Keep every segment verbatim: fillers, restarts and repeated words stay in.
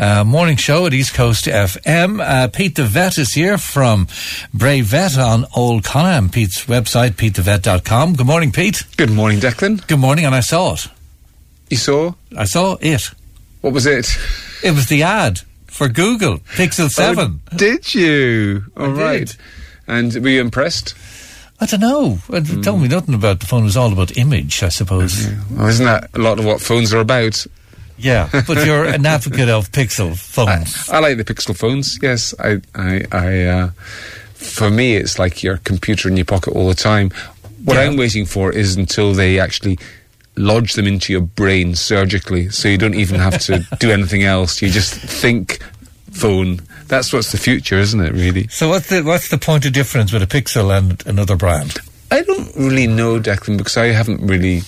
uh, morning show at East Coast F M. Uh, Pete the Vet is here from Brave Vet on Old Conna, and Pete's website, pete the vet dot com. Good morning, Pete. Good morning, Declan. Good morning, and I saw it. You saw? I saw it. What was it? It was the ad for Google, Pixel seven. Oh, did you? All I right. Did. And were you impressed? I don't know. It mm. told me nothing about the phone. It was all about image, I suppose. Mm-hmm. Well, isn't that a lot of what phones are about? Yeah, but you're an advocate of Pixel phones. I, I like the Pixel phones, yes. I, I, I uh, for me, it's like your computer in your pocket all the time. What yeah. I'm waiting for is until they actually lodge them into your brain surgically, so you don't even have to do anything else. You just think phone. That's what's the future, isn't it, really? So what's the what's the point of difference with a Pixel and another brand? I don't really know, Declan, because I haven't really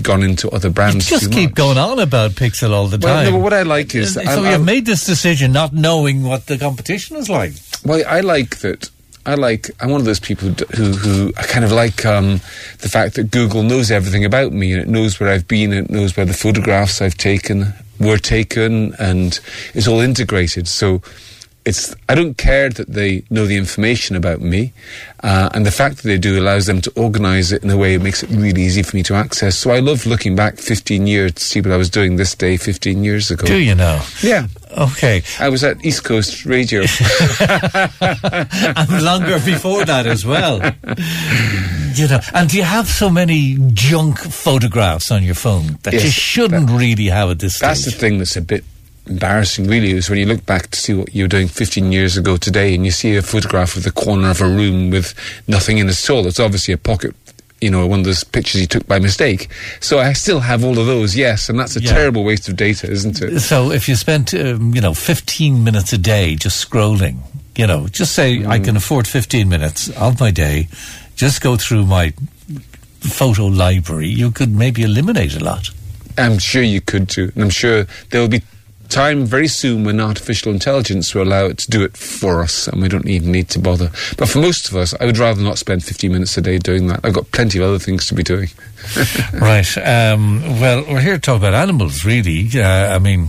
gone into other brands. You just keep much. going on about Pixel all the well, time. No, what I like is... So I, you've I, made this decision not knowing what the competition is like. Well, I like that... I like, I'm one of those people who, who I kind of like um, the fact that Google knows everything about me, and it knows where I've been, and it knows where the photographs I've taken were taken, and it's all integrated. So it's, I don't care that they know the information about me, uh, and the fact that they do allows them to organise it in a way that makes it really easy for me to access. So I love looking back fifteen years to see what I was doing this day fifteen years ago. Do you know? Yeah. Okay. I was at East Coast Radio. And longer before that as well. You know. And do you have so many junk photographs on your phone that yes, you shouldn't that, really have at this stage? That's the thing that's a bit embarrassing, really, is when you look back to see what you were doing fifteen years ago today, and you see a photograph of the corner of a room with nothing in it at all. It's obviously a pocket, you know, one of those pictures you took by mistake. So I still have all of those, yes, and that's a yeah. terrible waste of data, isn't it? So if you spent, um, you know, fifteen minutes a day just scrolling, you know, just say, mm. I can afford fifteen minutes of my day, just go through my photo library, you could maybe eliminate a lot. I'm sure you could too, and I'm sure there will be time very soon when artificial intelligence will allow it to do it for us, and we don't even need to bother. But for most of us, I would rather not spend fifteen minutes a day doing that. I've got plenty of other things to be doing. Right. Um, well, we're here to talk about animals, really. Uh, I mean...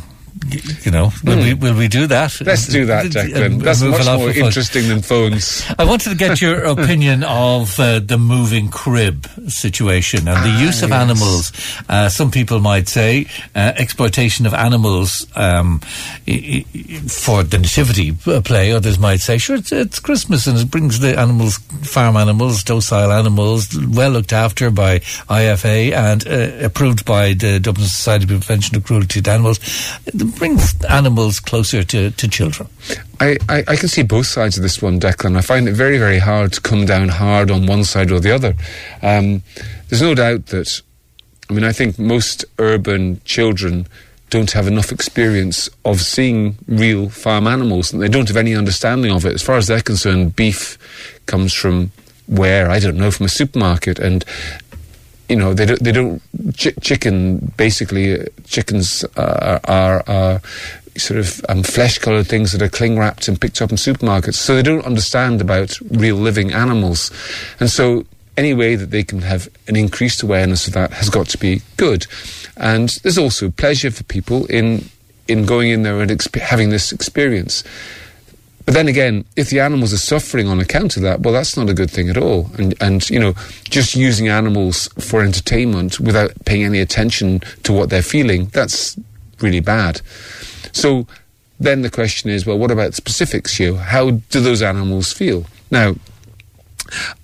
You know, will, mm. we, will we do that? Let's do that, Declan. That's much more interesting than phones. I wanted to get your opinion of uh, the moving crib situation and the ah, use of yes. animals. Uh, some people might say uh, exploitation of animals um, I- I- for the nativity play. Others might say, sure, it's, it's Christmas and it brings the animals, farm animals, docile animals, well looked after by I F A and uh, approved by the Dublin Society for Prevention of Cruelty to Animals. Brings animals closer to, to children. I, I, I can see both sides of this one, Declan. I find it very, very hard to come down hard on one side or the other. Um, there's no doubt that, I mean, I think most urban children don't have enough experience of seeing real farm animals, and they don't have any understanding of it. As far as they're concerned, beef comes from where? I don't know, from a supermarket, and... You know, they don't, they don't, ch- chicken, basically, uh, chickens uh, are, are sort of um, flesh-coloured things that are cling-wrapped and picked up in supermarkets. So they don't understand about real living animals. And so any way that they can have an increased awareness of that has got to be good. And there's also pleasure for people in, in going in there and exp- having this experience. But then again, if the animals are suffering on account of that, well, that's not a good thing at all. And, and you know, just using animals for entertainment without paying any attention to what they're feeling, that's really bad. So then the question is, well, what about specifics here? How do those animals feel? Now,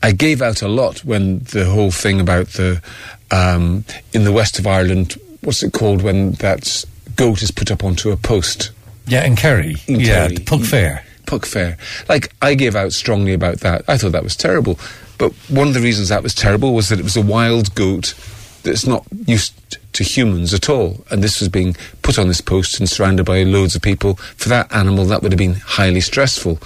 I gave out a lot when the whole thing about the, um, in the west of Ireland, what's it called when that goat is put up onto a post? Yeah, in Kerry. In yeah, Kerry. The Puck Fair. Puck Fair. Like, I gave out strongly about that. I thought that was terrible. But one of the reasons that was terrible was that it was a wild goat that's not used to humans at all. And this was being put on this post and surrounded by loads of people. For that animal, that would have been highly stressful.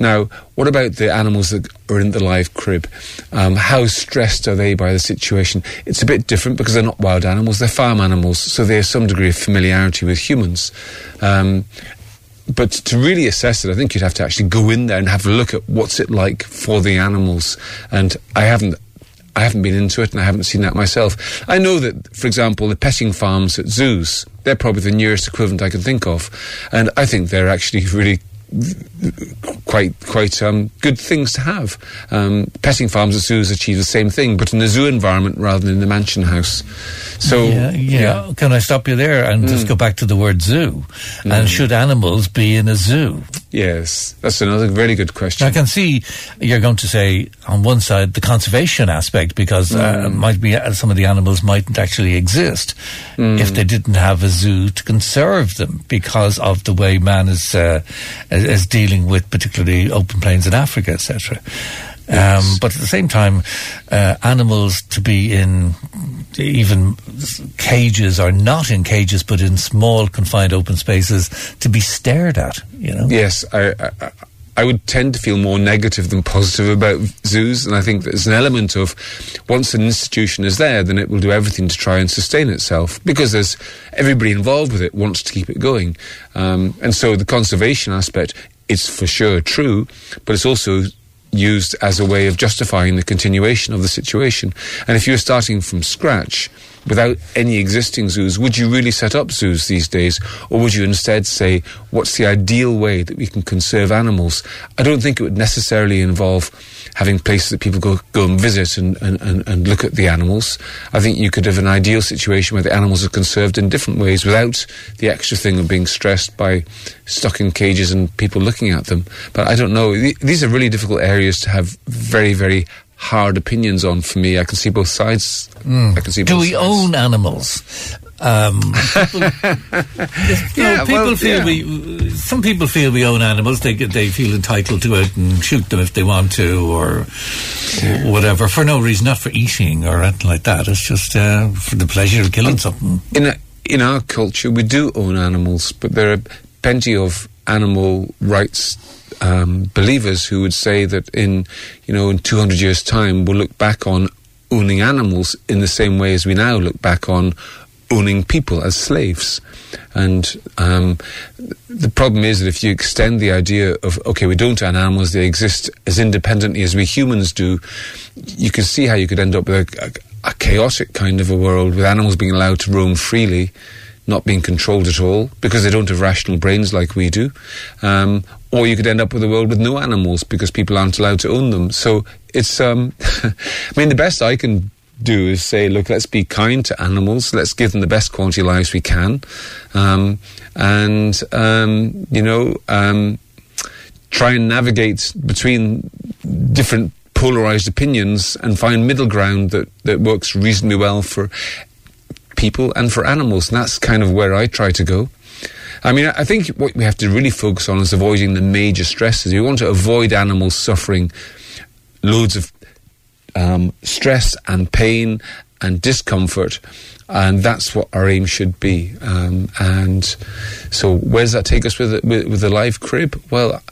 Now, what about the animals that are in the live crib? Um, how stressed are they by the situation? It's a bit different because they're not wild animals, they're farm animals. So they have some degree of familiarity with humans. Um, But to really assess it, I think you'd have to actually go in there and have a look at what's it like for the animals. And I haven't I haven't been into it and I haven't seen that myself. I know that, for example, the petting farms at zoos, they're probably the nearest equivalent I can think of. And I think they're actually really quite quite um, good things to have. Um, petting farms at zoos achieve the same thing, but in the zoo environment rather than in the mansion house. So, yeah, yeah. yeah. Can I stop you there and mm. just go back to the word zoo? Mm. And should animals be in a zoo? Yes, that's another very good question. Now, I can see you're going to say, on one side, the conservation aspect, because mm. uh, might be uh, some of the animals mightn't actually exist mm. if they didn't have a zoo to conserve them, because of the way man is uh, is dealing with particularly open plains in Africa, et cetera. Yes. Um, but at the same time, uh, animals to be in even cages, or not in cages, but in small confined open spaces, to be stared at, you know? Yes, I, I, I would tend to feel more negative than positive about zoos, and I think there's an element of, once an institution is there, then it will do everything to try and sustain itself, because there's everybody involved with it wants to keep it going. Um, and so the conservation aspect, it's for sure true, but it's also used as a way of justifying the continuation of the situation. And if you were starting from scratch, without any existing zoos, would you really set up zoos these days? Or would you instead say, what's the ideal way that we can conserve animals? I don't think it would necessarily involve having places that people go, go and visit and, and, and, and look at the animals. I think you could have an ideal situation where the animals are conserved in different ways without the extra thing of being stressed by stuck in cages and people looking at them. But I don't know. These are really difficult areas to have very, very hard opinions on for me. I can see both sides. Mm. I can see both Do we sides. own animals? Um, people, yeah, people well, feel yeah. we. Some people feel we own animals. They they feel entitled to it and shoot them if they want to, or whatever, for no reason, not for eating or anything like that. It's just uh, for the pleasure of killing in, something. In a, in our culture, we do own animals, but there are plenty of animal rights Um, believers who would say that in, you know, in two hundred years' time, we'll look back on owning animals in the same way as we now look back on owning people as slaves. And um, the problem is that if you extend the idea of, okay, we don't own animals, they exist as independently as we humans do, you can see how you could end up with a, a, a chaotic kind of a world with animals being allowed to roam freely, not being controlled at all, because they don't have rational brains like we do. Um, or you could end up with a world with no animals because people aren't allowed to own them. So it's, um, I mean, the best I can do is say, look, let's be kind to animals. Let's give them the best quality lives we can. Um, and, um, you know, um, try and navigate between different polarized opinions and find middle ground that, that works reasonably well for people and for animals, and that's kind of where I try to go. I mean, I think what we have to really focus on is avoiding the major stresses. We want to avoid animals suffering loads of um, stress and pain and discomfort, and that's what our aim should be. Um, and so where does that take us with, with, with the live crib? Well,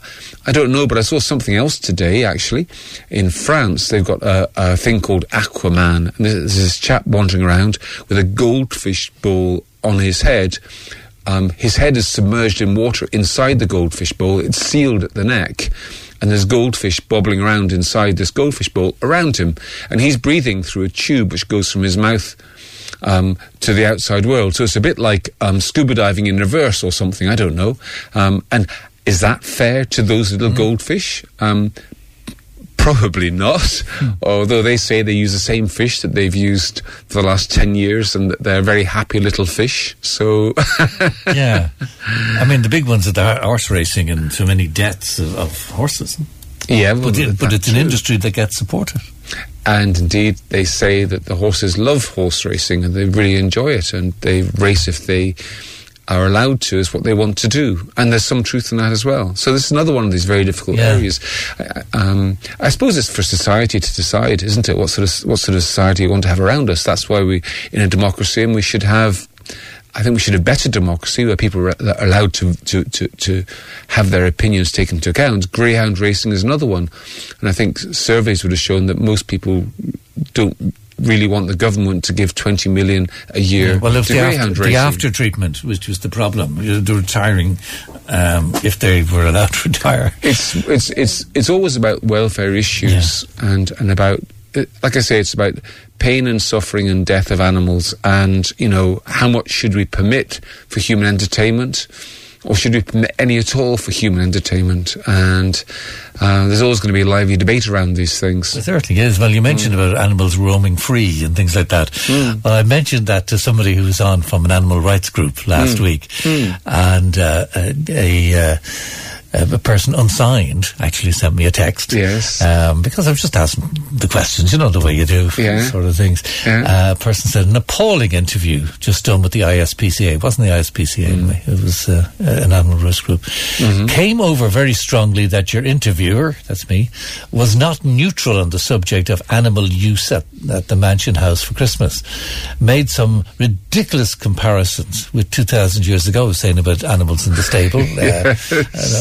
I don't know, but I saw something else today, actually. In France, they've got a, a thing called Aquaman. And there's this chap wandering around with a goldfish bowl on his head. Um, his head is submerged in water inside the goldfish bowl. It's sealed at the neck. And there's goldfish bobbling around inside this goldfish bowl around him. And he's breathing through a tube which goes from his mouth um, to the outside world. So it's a bit like um, scuba diving in reverse or something, I don't know. Um, and is that fair to those little mm. goldfish? Um, probably not, mm. although they say they use the same fish that they've used for the last ten years and that they're very happy little fish, so... yeah. I mean, the big ones are the horse racing and so many deaths of, of horses. Yeah. Well, but it, but it's an true. industry that gets supported. And indeed, they say that the horses love horse racing and they really enjoy it, and they race if they are allowed to, is what they want to do. And there's some truth in that as well. So this is another one of these very difficult yeah. areas. I, um, I suppose it's for society to decide, isn't it, what sort of what sort of society we want to have around us. That's why we, in a democracy, and we should have, I think we should have better democracy where people are allowed to, to, to, to have their opinions taken into account. Greyhound racing is another one. And I think surveys would have shown that most people don't really want the government to give twenty million a year yeah, well, if to the greyhound after, racing. The after-treatment, which was the problem, the retiring, um, if they were allowed to retire. It's it's it's it's always about welfare issues yeah. and, and about it, like I say, it's about pain and suffering and death of animals, and, you know, how much should we permit for human entertainment? Or should we permit any at all for human entertainment? And uh, there's always going to be a lively debate around these things. There certainly is. Well, you mentioned mm. about animals roaming free and things like that. Mm. Well, I mentioned that to somebody who was on from an animal rights group last mm. week. Mm. And uh, a... a uh, Uh, a person unsigned actually sent me a text. Yes. Um, because I was just asking the questions, you know, the way you do, yeah. sort of things. A yeah. uh, person said, an appalling interview just done with the I S P C A. It wasn't the I S P C A, mm. anyway. It was uh, an animal rights group. Mm-hmm. Came over very strongly that your interviewer, that's me, was not neutral on the subject of animal use at, at the Mansion House for Christmas. Made some ridiculous comparisons with two thousand years ago, saying about animals in the stable. yes.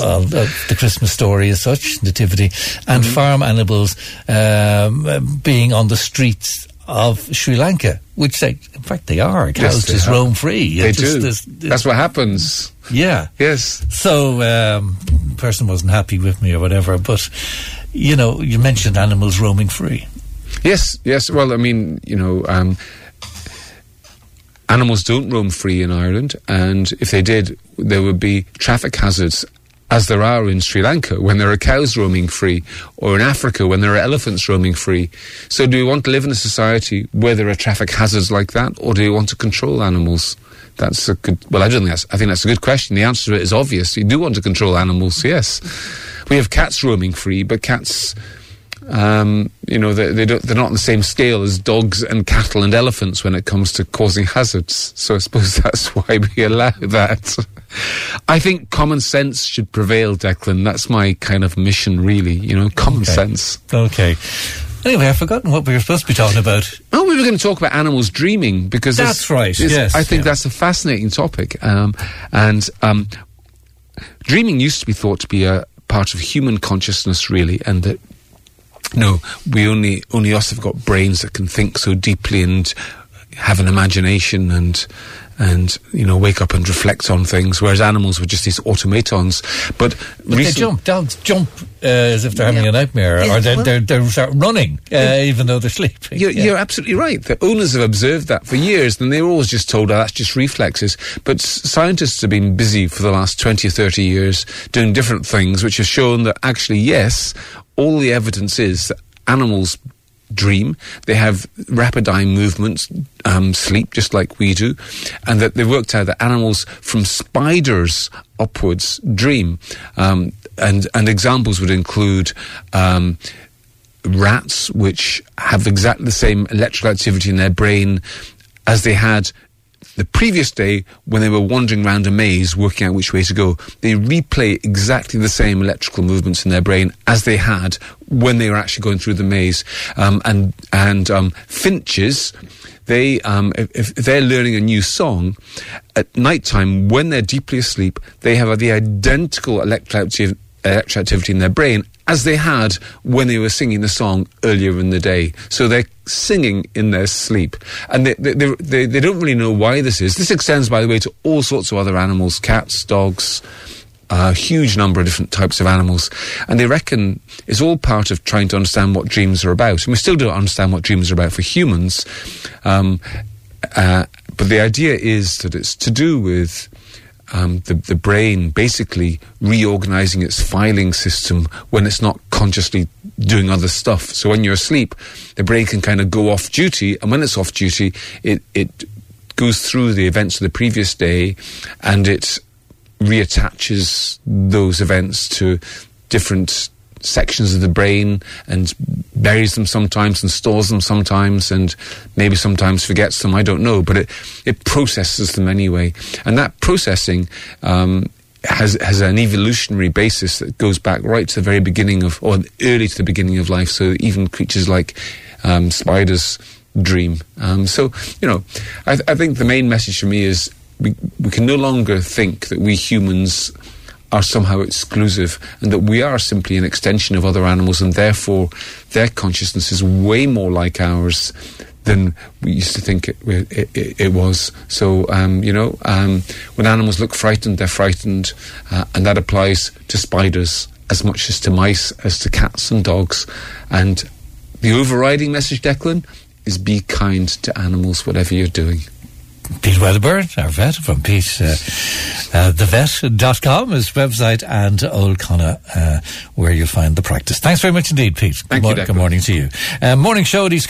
uh, and, uh, the Christmas story as such, nativity, and mm-hmm. farm animals um, being on the streets of Sri Lanka, which they, in fact they are. Cows yes, they just are. roam free. They just, do. This, this, That's what happens. Yeah. Yes. So um, the person wasn't happy with me or whatever, but, you know, you mentioned animals roaming free. Yes, yes. Well, I mean, you know... Um, animals don't roam free in Ireland, and if they did, there would be traffic hazards, as there are in Sri Lanka when there are cows roaming free, or in Africa when there are elephants roaming free. So do we want to live in a society where there are traffic hazards like that, or do we want to control animals? That's a good... Well, I don't think that's... I think that's a good question. The answer to it is obvious. You do want to control animals, yes. We have cats roaming free, but cats... Um, you know, they, they don't, they're not on the same scale as dogs and cattle and elephants when it comes to causing hazards. So I suppose that's why we allow that. I think common sense should prevail, Declan. That's my kind of mission, really, you know, common okay. sense. Okay. Anyway, I've forgotten what we were supposed to be talking about. Oh, we were going to talk about animals dreaming, because... That's it's, right, it's, yes. I think yeah. that's a fascinating topic. Um, and um, dreaming used to be thought to be a part of human consciousness, really, and that No, we only only us have got brains that can think so deeply and have an imagination and and you know wake up and reflect on things, whereas animals were just these automatons. But, but they jump, dogs jump uh, as if they're having yeah. a nightmare, yeah, or they're, well, they're they're start running uh, yeah. even though they're sleeping. You're, yeah. you're absolutely right. The owners have observed that for years, and they were always just told, "Oh, that's just reflexes." But scientists have been busy for the last twenty or thirty years doing different things, which have shown that actually, yes. all the evidence is that animals dream, they have rapid eye movements, um, sleep, just like we do, and that they worked out that animals from spiders upwards dream. Um, and, and examples would include um, rats, which have exactly the same electrical activity in their brain as they had the previous day when they were wandering around a maze working out which way to go. They replay exactly the same electrical movements in their brain as they had when they were actually going through the maze. Um, and and um, finches, they um, if, if they're learning a new song, at night time when they're deeply asleep, they have the identical electrical activity electroactivity in their brain as they had when they were singing the song earlier in the day. So they're singing in their sleep. And they they, they, they, they don't really know why this is. This extends, by the way, to all sorts of other animals, cats, dogs, a huge number of different types of animals. And they reckon it's all part of trying to understand what dreams are about. And we still don't understand what dreams are about for humans. Um, uh, but the idea is that it's to do with Um, the, the brain basically reorganizing its filing system when it's not consciously doing other stuff. So when you're asleep, the brain can kind of go off duty, and when it's off duty, it, it goes through the events of the previous day, and it reattaches those events to different sections of the brain and buries them sometimes and stores them sometimes and maybe sometimes forgets them, I don't know, but it, it processes them anyway. And that processing um, has has an evolutionary basis that goes back right to the very beginning of, or early to the beginning of life, so even creatures like um, spiders dream. Um, so, you know, I, th- I think the main message for me is we, we can no longer think that we humans are somehow exclusive, and that we are simply an extension of other animals, and therefore their consciousness is way more like ours than we used to think it, it, it, it was. So, um, you know, um, when animals look frightened, they're frightened, uh, and that applies to spiders as much as to mice, as to cats and dogs, and the overriding message, Declan, is be kind to animals, whatever you're doing. Pete Weatherburn, our vet, from Pete, uh, uh, the vet dot com, his website, and Old Conna, uh, where you'll find the practice. Thanks very much indeed, Pete. Thank good, you, mo- good morning to you. Uh, morning show at East